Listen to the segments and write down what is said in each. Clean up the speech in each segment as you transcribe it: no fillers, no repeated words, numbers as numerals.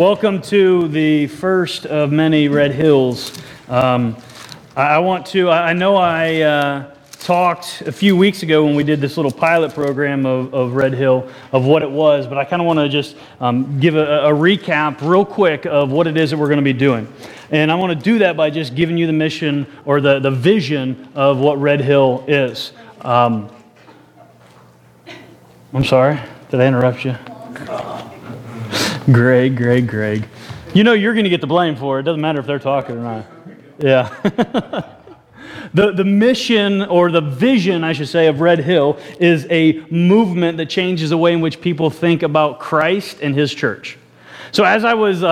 Welcome to the first of many Red Hills. I talked a few weeks ago when we did this little pilot program of Red Hill of what it was, but I kind of want to just give a recap real quick of what it is that we're going to be doing. And I want to do that by just giving you the mission or the vision of what Red Hill is. I'm sorry, did I interrupt you? Greg. You know you're going to get the blame for it. It doesn't matter if they're talking or not. Yeah. The mission, or the vision, I should say, of Red Hill is a movement that changes the way in which people think about Christ and His church. So as I was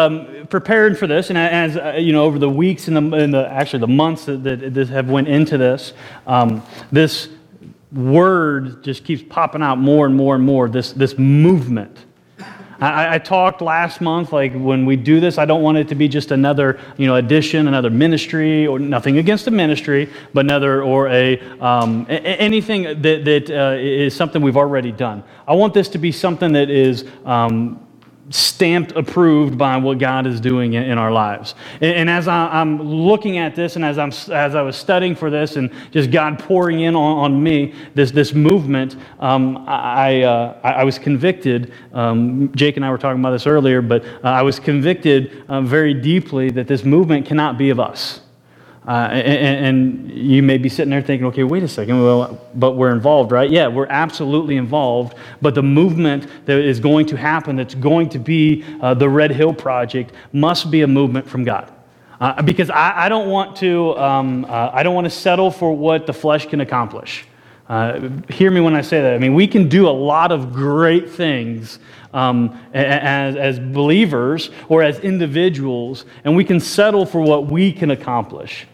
preparing for this, and as you know, over the weeks and the months that have went into this, this word just keeps popping out more and more and more. This movement. I talked last month, like, when we do this, I don't want it to be just another, addition, another ministry, or nothing against the ministry, but anything that is something we've already done. I want this to be something that is stamped, approved by what God is doing in our lives. And as I'm looking at this, and as I was studying for this, and just God pouring in on me, this movement, I was convicted. Jake and I were talking about this earlier, but I was convicted very deeply that this movement cannot be of us. And you may be sitting there thinking, okay, wait a second, well, but we're involved, right? Yeah, we're absolutely involved, but the movement that is going to happen, that's going to be the Red Hill Project, must be a movement from God. Because I don't want to settle for what the flesh can accomplish. Hear me when I say that. I mean, we can do a lot of great things as believers or as individuals, and we can settle for what we can accomplish.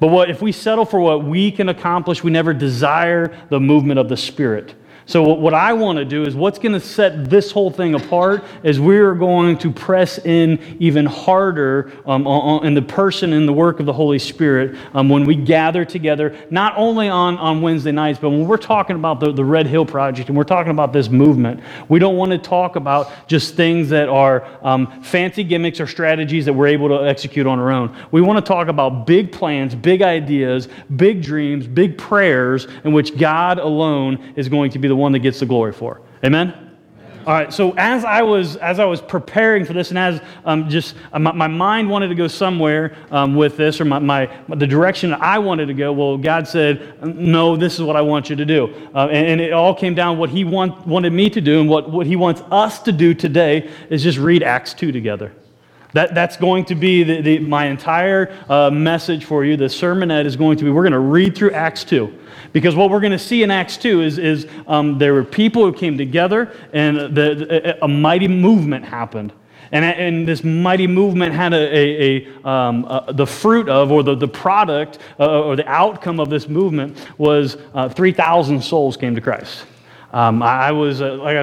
But if we settle for what we can accomplish, we never desire the movement of the Spirit. So what I want to do is, what's going to set this whole thing apart is we're going to press in even harder in the person and the work of the Holy Spirit when we gather together, not only on Wednesday nights, but when we're talking about the Red Hill Project and we're talking about this movement. We don't want to talk about just things that are fancy gimmicks or strategies that we're able to execute on our own. We want to talk about big plans, big ideas, big dreams, big prayers in which God alone is going to be the one that gets the glory for. Amen? All right, so as I was preparing for this, and as my mind wanted to go somewhere with this, or the direction that I wanted to go, well, God said, no, this is what I want you to do. And it all came down, what He wanted me to do, and what He wants us to do today is just read Acts 2 together. That's going to be my entire message for you. The sermonette is going to be, we're going to read through Acts 2. Because what we're going to see in Acts 2 is there were people who came together, and a mighty movement happened. And this mighty movement had the fruit of, or the product, or the outcome of this movement was 3,000 souls came to Christ. I was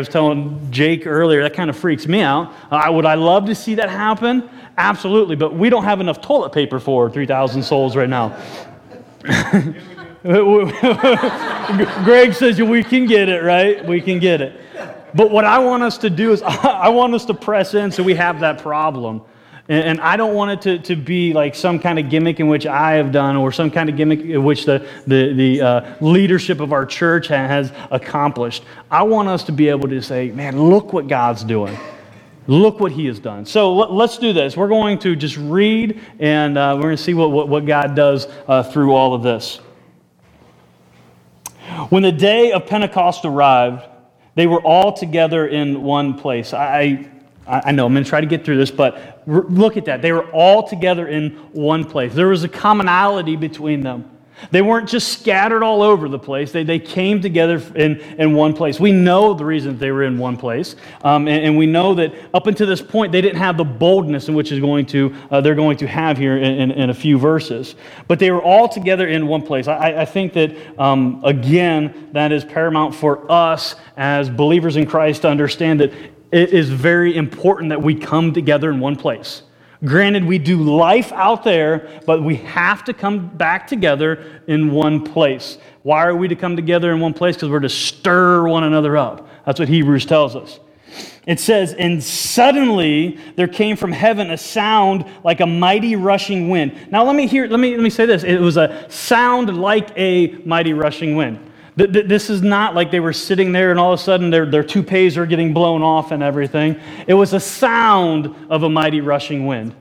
telling Jake earlier, that kind of freaks me out. Would I love to see that happen? Absolutely, but we don't have enough toilet paper for 3,000 souls right now. Greg says we can get it, right? We can get it. But what I want us to do is I want us to press in so we have that problem. And I don't want it to be like some kind of gimmick in which I have done, or some kind of gimmick in which the leadership of our church has accomplished. I want us to be able to say, man, look what God's doing. Look what He has done. So let's do this. We're going to just read, and we're going to see what God does through all of this. When the day of Pentecost arrived, they were all together in one place. I know I'm going to try to get through this, but look at that. They were all together in one place. There was a commonality between them. They weren't just scattered all over the place. They came together in one place. We know the reason they were in one place, and we know that up until this point they didn't have the boldness in which they're going to have here in a few verses. But they were all together in one place. I think that again, that is paramount for us as believers in Christ to understand that it is very important that we come together in one place. Granted, we do life out there, but we have to come back together in one place. Why are we to come together in one place? Because we're to stir one another up. That's what Hebrews tells us. It says, and suddenly there came from heaven a sound like a mighty rushing wind. Now let me say this. It was a sound like a mighty rushing wind. This is not like they were sitting there and all of a sudden their toupees are getting blown off and everything. It was a sound of a mighty rushing wind.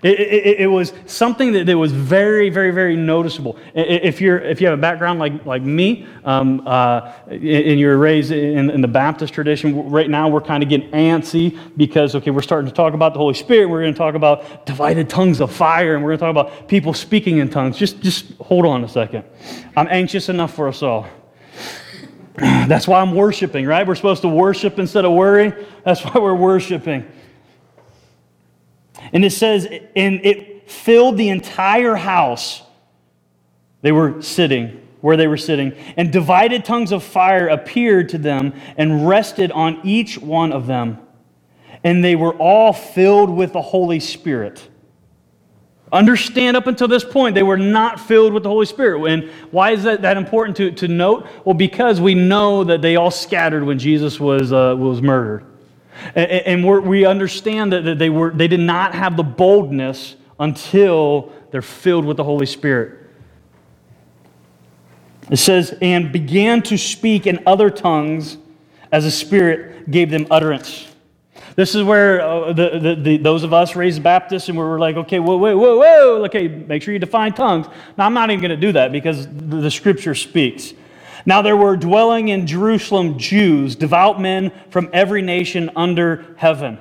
It was something that was very, very, very noticeable. If you have a background like me, and you're raised in the Baptist tradition, right now we're kind of getting antsy because, okay, we're starting to talk about the Holy Spirit, we're going to talk about divided tongues of fire, and we're going to talk about people speaking in tongues. Just hold on a second. I'm anxious enough for us all. That's why I'm worshiping, right? We're supposed to worship instead of worry. That's why we're worshiping. And it says, and it filled the entire house where they were sitting, and divided tongues of fire appeared to them and rested on each one of them. And they were all filled with the Holy Spirit. Understand, up until this point, they were not filled with the Holy Spirit. And why is that important to note? Well, because we know that they all scattered when Jesus was murdered. And we understand that they did not have the boldness until they're filled with the Holy Spirit. It says, and began to speak in other tongues as the Spirit gave them utterance. This is where those of us raised Baptists and we're like, okay, whoa, okay, make sure you define tongues. Now, I'm not even going to do that because the Scripture speaks. Now there were dwelling in Jerusalem Jews, devout men from every nation under heaven.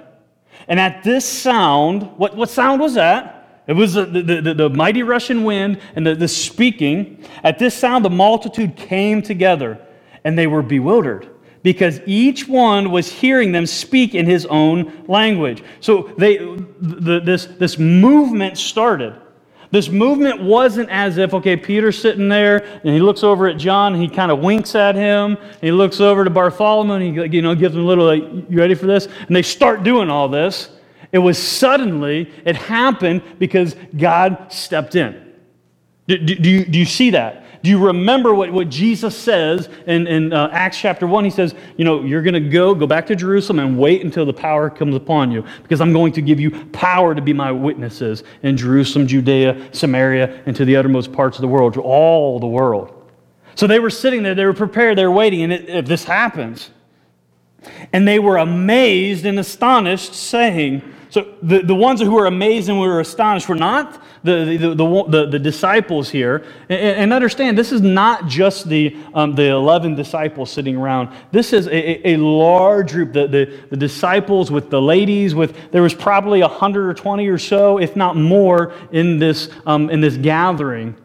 And at this sound, what sound was that? It was the mighty rushing wind and the speaking. At this sound, the multitude came together, and they were bewildered, because each one was hearing them speak in his own language. So this movement started. This movement wasn't as if, okay, Peter's sitting there, and he looks over at John, and he kind of winks at him, and he looks over to Bartholomew, and he gives him a little, like, you ready for this? And they start doing all this. It was suddenly, it happened because God stepped in. Do you see that? Do you remember what Jesus says in Acts chapter 1? He says, you're going to go back to Jerusalem and wait until the power comes upon you, because I'm going to give you power to be my witnesses in Jerusalem, Judea, Samaria, and to the uttermost parts of the world, to all the world. So they were sitting there, they were prepared, they were waiting, and if this happens. And they were amazed and astonished, saying, so the ones who were amazed and were astonished were not the disciples here. And understand, this is not just the 11 disciples sitting around. This is a large group, the disciples with the ladies. There was probably 100 or 20 or so, if not more, in this gathering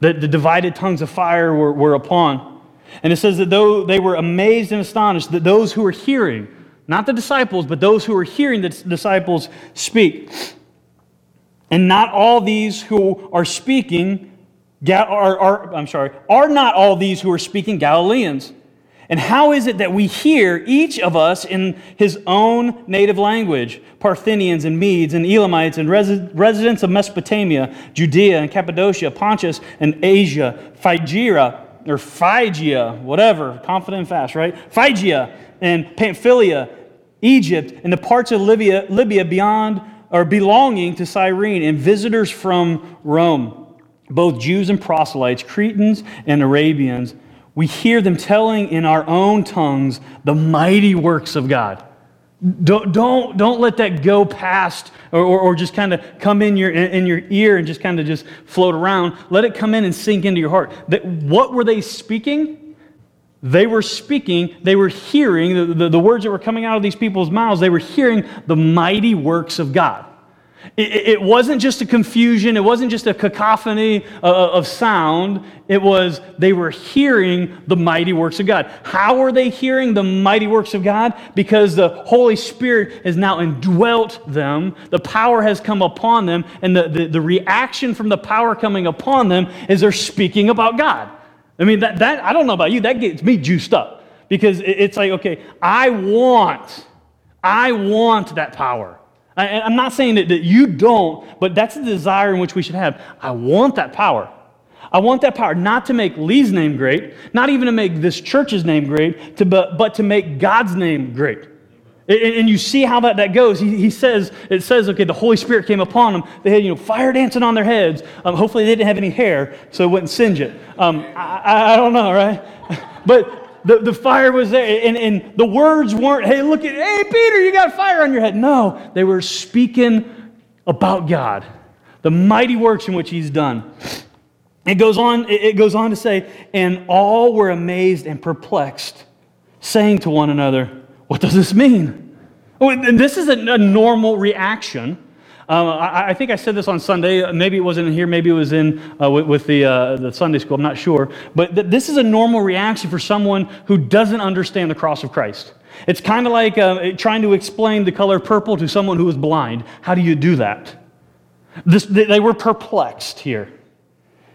that the divided tongues of fire were upon. And it says that though they were amazed and astonished, that those who were hearing, not the disciples, but those who were hearing the disciples speak. And not all these who are speaking are not all these who are speaking Galileans? And how is it that we hear, each of us, in his own native language, Parthians and Medes and Elamites and residents of Mesopotamia, Judea and Cappadocia, Pontus and Asia, Phrygia, whatever, confident and fast, right? Phrygia and Pamphylia, Egypt, and the parts of Libya beyond or belonging to Cyrene, and visitors from Rome, both Jews and proselytes, Cretans and Arabians. We hear them telling in our own tongues the mighty works of God. Don't let that go past or just kind of come in your ear and just kind of just float around. Let it come in and sink into your heart. What were they speaking? They were speaking, they were hearing, the words that were coming out of these people's mouths, they were hearing the mighty works of God. It wasn't just a confusion, it wasn't just a cacophony of sound, it was they were hearing the mighty works of God. How are they hearing the mighty works of God? Because the Holy Spirit has now indwelt them, the power has come upon them, and the reaction from the power coming upon them is they're speaking about God. I mean, that I don't know about you, that gets me juiced up, because it's like, okay, I want that power. I'm not saying that you don't, but that's the desire in which we should have. I want that power. I want that power not to make Lee's name great, not even to make this church's name great, but to make God's name great. And you see how that goes. It says, okay, the Holy Spirit came upon them. They had, fire dancing on their heads. Hopefully they didn't have any hair, so it wouldn't singe it. I don't know, right? But the fire was there, and the words weren't, hey, look at, hey, Peter, you got fire on your head. No, they were speaking about God, the mighty works in which he's done. It goes on to say, and all were amazed and perplexed, saying to one another, what does this mean? Oh, and this is a normal reaction. I think I said this on Sunday. Maybe it wasn't in here. Maybe it was in with the Sunday school. I'm not sure. But this is a normal reaction for someone who doesn't understand the cross of Christ. It's kind of like trying to explain the color purple to someone who is blind. How do you do that? They were perplexed here.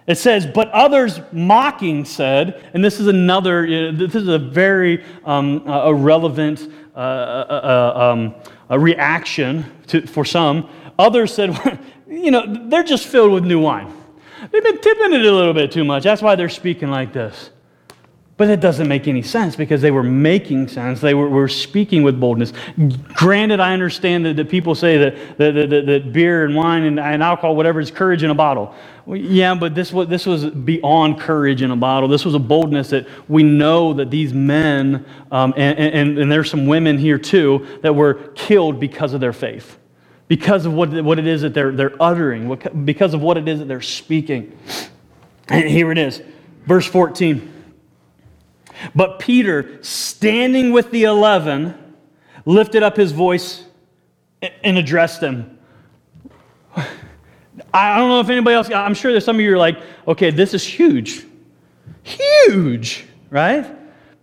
It says, but others mocking said, and this is another. This is a very irrelevant reaction for some. Others said, they're just filled with new wine. They've been tipping it a little bit too much. That's why they're speaking like this. But it doesn't make any sense because they were making sense. They were speaking with boldness. Granted, I understand that people say that beer and wine and alcohol, whatever, is courage in a bottle. Well, yeah, but this was beyond courage in a bottle. This was a boldness that we know that these men, and there's some women here too, that were killed because of their faith, because of what it is that they're uttering, because of what it is that they're speaking. And here it is, verse 14. But Peter, standing with the 11, lifted up his voice and addressed them. I don't know if anybody else, I'm sure there's some of you are like, okay, this is huge. Huge, right?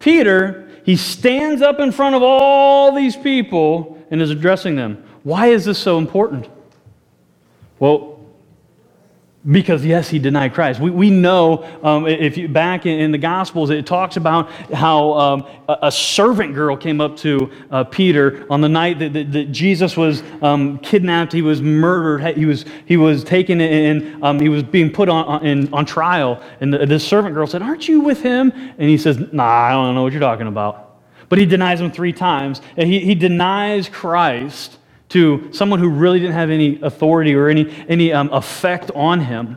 Peter, he stands up in front of all these people and is addressing them. Why is this so important? Well, because, yes, he denied Christ. We know, if you back in the Gospels, it talks about how a servant girl came up to Peter on the night that Jesus was kidnapped. He was murdered. He was taken and he was being put on trial. And this servant girl said, "Aren't you with him?" And he says, "Nah, I don't know what you're talking about." But he denies him 3 times. And he denies Christ to someone who really didn't have any authority or any effect on him.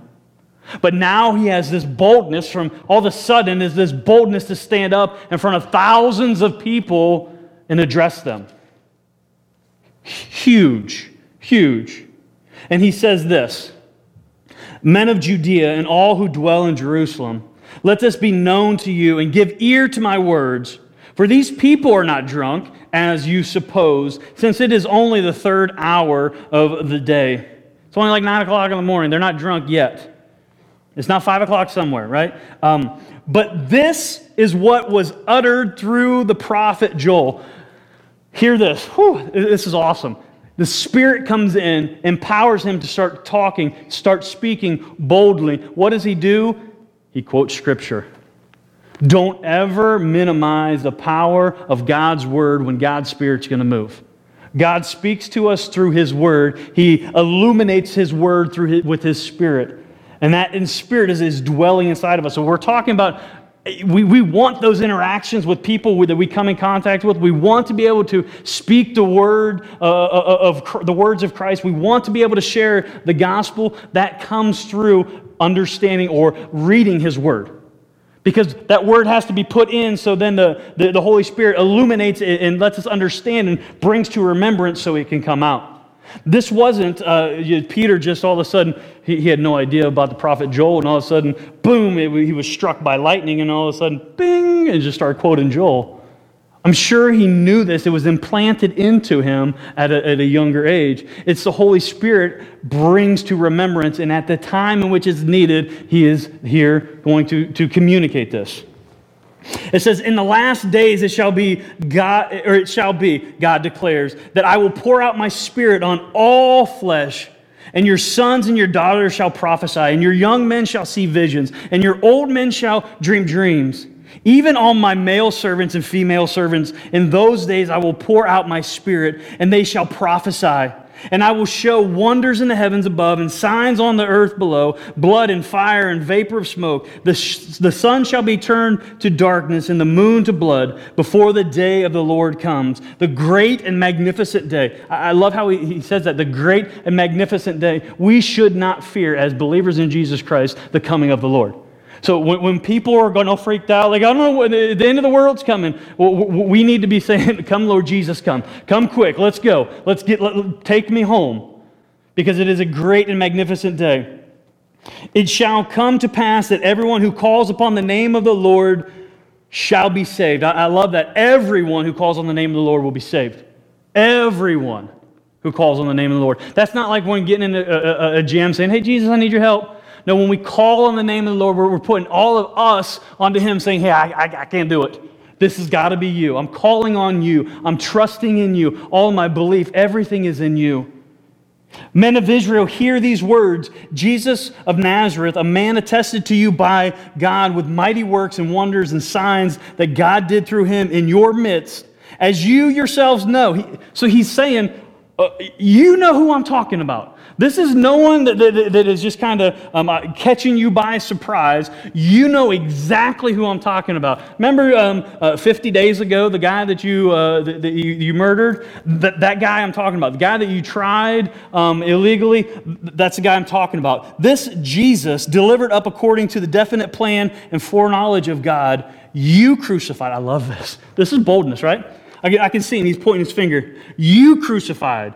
But now he has this boldness from, all of a sudden, is this boldness to stand up in front of thousands of people and address them. Huge, huge. And he says this, "Men of Judea and all who dwell in Jerusalem, let this be known to you and give ear to my words. For these people are not drunk, as you suppose, since it is only the 3rd hour of the day." It's only like 9 o'clock in the morning. They're not drunk yet. It's not 5 o'clock somewhere, right? But this is what was uttered through the prophet Joel. Hear this. Whew, this is awesome. The Spirit comes in, empowers him to start talking, start speaking boldly. What does he do? He quotes Scripture. Don't ever minimize the power of God's Word when God's Spirit's going to move. God speaks to us through His Word. He illuminates His Word with His Spirit. And that in Spirit is dwelling inside of us. So we're talking about, we want those interactions with people that we come in contact with. We want to be able to speak the Word of the words of Christ. We want to be able to share the Gospel. That comes through understanding or reading His Word. Because that word has to be put in, so then the Holy Spirit illuminates it and lets us understand and brings to remembrance so it can come out. This wasn't Peter just all of a sudden, he had no idea about the prophet Joel, and all of a sudden, boom, he was struck by lightning, and all of a sudden, bing, and just started quoting Joel. I'm sure he knew this. It was implanted into him at a younger age. It's the Holy Spirit brings to remembrance, and at the time in which it's needed, he is here going to communicate this. It says, "In the last days it shall be, God declares, that I will pour out my Spirit on all flesh. And your sons and your daughters shall prophesy, and your young men shall see visions, and your old men shall dream dreams. Even on my male servants and female servants, in those days I will pour out my Spirit, and they shall prophesy. And I will show wonders in the heavens above and signs on the earth below, blood and fire and vapor of smoke. The sun shall be turned to darkness and the moon to blood before the day of the Lord comes. The great and magnificent day. I love how he says that. The great and magnificent day. We should not fear, as believers in Jesus Christ, the coming of the Lord. So when people are going all freaked out, like, I don't know, the end of the world's coming, we need to be saying, come, Lord Jesus, come. Come quick. Let's go. Take me home, because it is a great and magnificent day. It shall come to pass that everyone who calls upon the name of the Lord shall be saved. I love that. Everyone who calls on the name of the Lord will be saved. Everyone who calls on the name of the Lord. That's not like when getting in a jam saying, hey, Jesus, I need your help. No, when we call on the name of the Lord, we're putting all of us onto Him, saying, hey, I can't do it. This has got to be You. I'm calling on You. I'm trusting in You. All my belief, everything is in You. Men of Israel, hear these words. Jesus of Nazareth, a man attested to you by God with mighty works and wonders and signs that God did through Him in your midst, as you yourselves know. So He's saying, you know who I'm talking about. This is no one that is just kind of catching you by surprise. You know exactly who I'm talking about. Remember 50 days ago, the guy that you murdered? That guy I'm talking about. The guy that you tried illegally, that's the guy I'm talking about. This Jesus, delivered up according to the definite plan and foreknowledge of God, you crucified. I love this. This is boldness, right? I can see him. He's pointing his finger. You crucified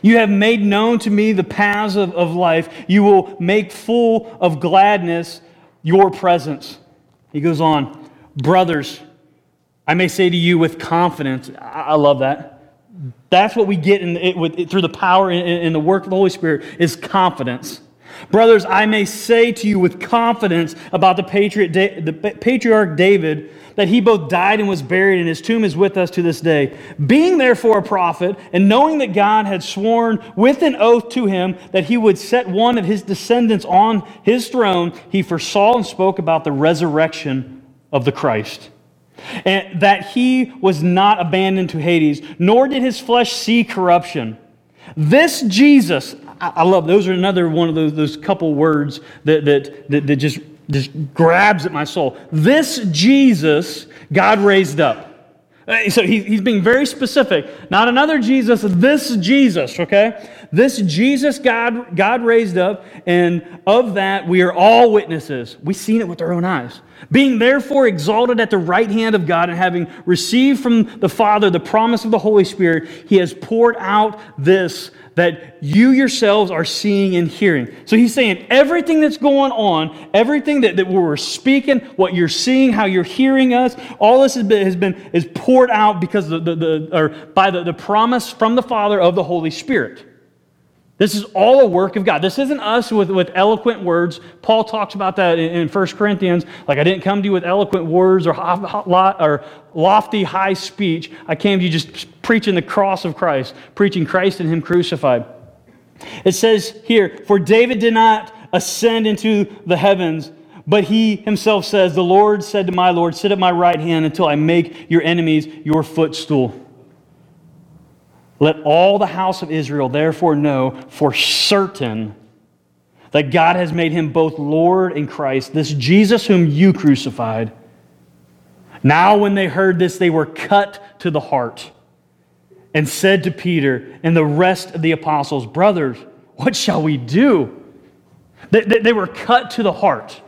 You have made known to me the paths of life. You will make full of gladness your presence. He goes on, brothers, I may say to you with confidence. I love that. That's what we get through the power and the work of the Holy Spirit, is confidence. Brothers, I may say to you with confidence about the patriarch David, that he both died and was buried, and his tomb is with us to this day. Being therefore a prophet, and knowing that God had sworn with an oath to him that he would set one of his descendants on his throne, he foresaw and spoke about the resurrection of the Christ, and that he was not abandoned to Hades, nor did his flesh see corruption. This Jesus, I love, those are another one of those couple words that just grabs at my soul. This Jesus, God raised up. So he's being very specific. Not another Jesus, this Jesus, okay? This Jesus God raised up, and of that we are all witnesses. We've seen it with our own eyes. Being therefore exalted at the right hand of God, and having received from the Father the promise of the Holy Spirit, He has poured out this that you yourselves are seeing and hearing. So He's saying everything that's going on, everything that we're speaking, what you're seeing, how you're hearing us, all this is poured out because by the promise from the Father of the Holy Spirit. This is all a work of God. This isn't us with eloquent words. Paul talks about that in 1 Corinthians. Like, I didn't come to you with eloquent words or lofty, high speech. I came to you just preaching the cross of Christ, preaching Christ and Him crucified. It says here, for David did not ascend into the heavens, but he himself says, the Lord said to my Lord, sit at my right hand until I make your enemies your footstool. Let all the house of Israel therefore know for certain that God has made Him both Lord and Christ, this Jesus whom you crucified. Now when they heard this, they were cut to the heart, and said to Peter and the rest of the apostles, brothers, what shall we do? They were cut to the heart.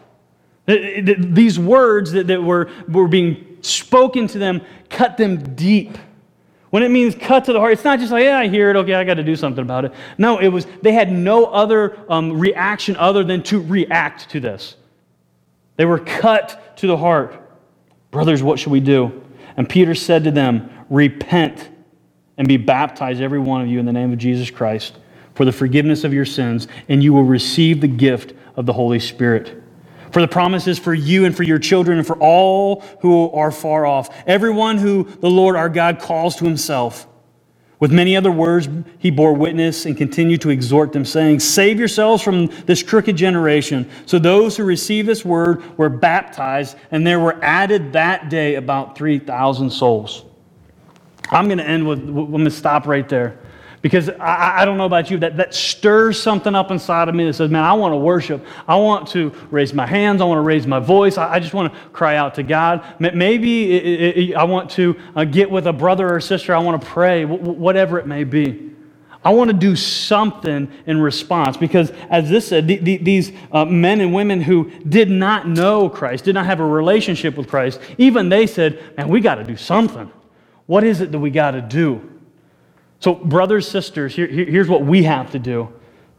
These words that were being spoken to them cut them deep. When it means cut to the heart, it's not just like, yeah, I hear it, okay, I got to do something about it. No, it was, they had no other reaction other than to react to this. They were cut to the heart. Brothers, what should we do? And Peter said to them, repent and be baptized, every one of you, in the name of Jesus Christ for the forgiveness of your sins, and you will receive the gift of the Holy Spirit. For the promise is for you and for your children and for all who are far off, everyone who the Lord our God calls to himself. With many other words he bore witness and continued to exhort them, saying, save yourselves from this crooked generation. So those who received this word were baptized, and there were added that day about 3,000 souls. I'm going to stop right there, because I don't know about you, that stirs something up inside of me that says, man, I want to worship. I want to raise my hands. I want to raise my voice. I just want to cry out to God. Maybe I want to get with a brother or sister. I want to pray, whatever it may be. I want to do something in response, because as this said, these men and women who did not know Christ, did not have a relationship with Christ, even they said, man, we got to do something. What is it that we got to do? So brothers, sisters, here's what we have to do.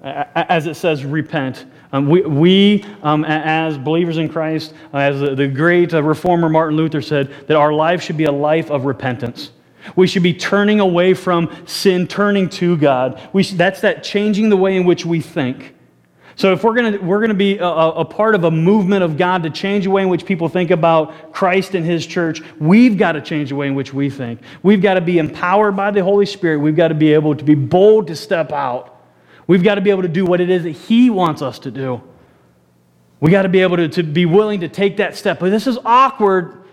As it says, repent. We as believers in Christ, as the great reformer Martin Luther said, that our life should be a life of repentance. We should be turning away from sin, turning to God. That's that changing the way in which we think. So if we're gonna be a part of a movement of God to change the way in which people think about Christ and His church, we've got to change the way in which we think. We've got to be empowered by the Holy Spirit. We've got to be able to be bold to step out. We've got to be able to do what it is that He wants us to do. We've got to be able to be willing to take that step. But this is awkward.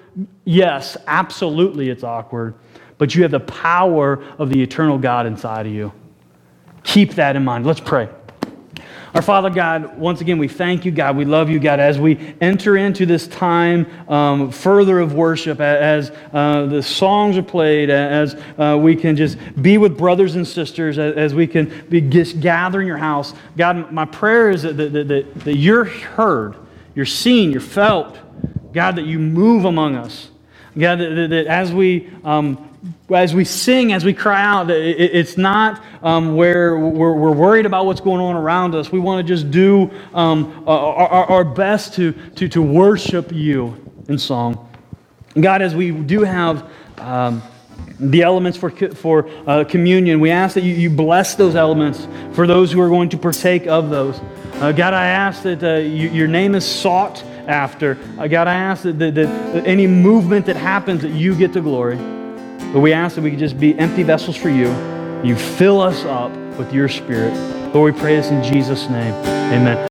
Yes, absolutely it's awkward. But you have the power of the eternal God inside of you. Keep that in mind. Let's pray. Our Father God, once again, we thank you, God. We love you, God, as we enter into this time further of worship, as the songs are played, as we can just be with brothers and sisters, as we can be just gather in your house. God, my prayer is that you're heard, you're seen, you're felt. God, that you move among us. God, that as we sing, as we cry out, it's not where we're worried about what's going on around us. We want to just do our best to worship you in song. God, as we do have the elements for communion, we ask that you bless those elements for those who are going to partake of those. God, I ask that your name is sought after. God, I ask that any movement that happens, that you get the glory. But we ask that we could just be empty vessels for you. You fill us up with your Spirit. Lord, we pray this in Jesus' name. Amen.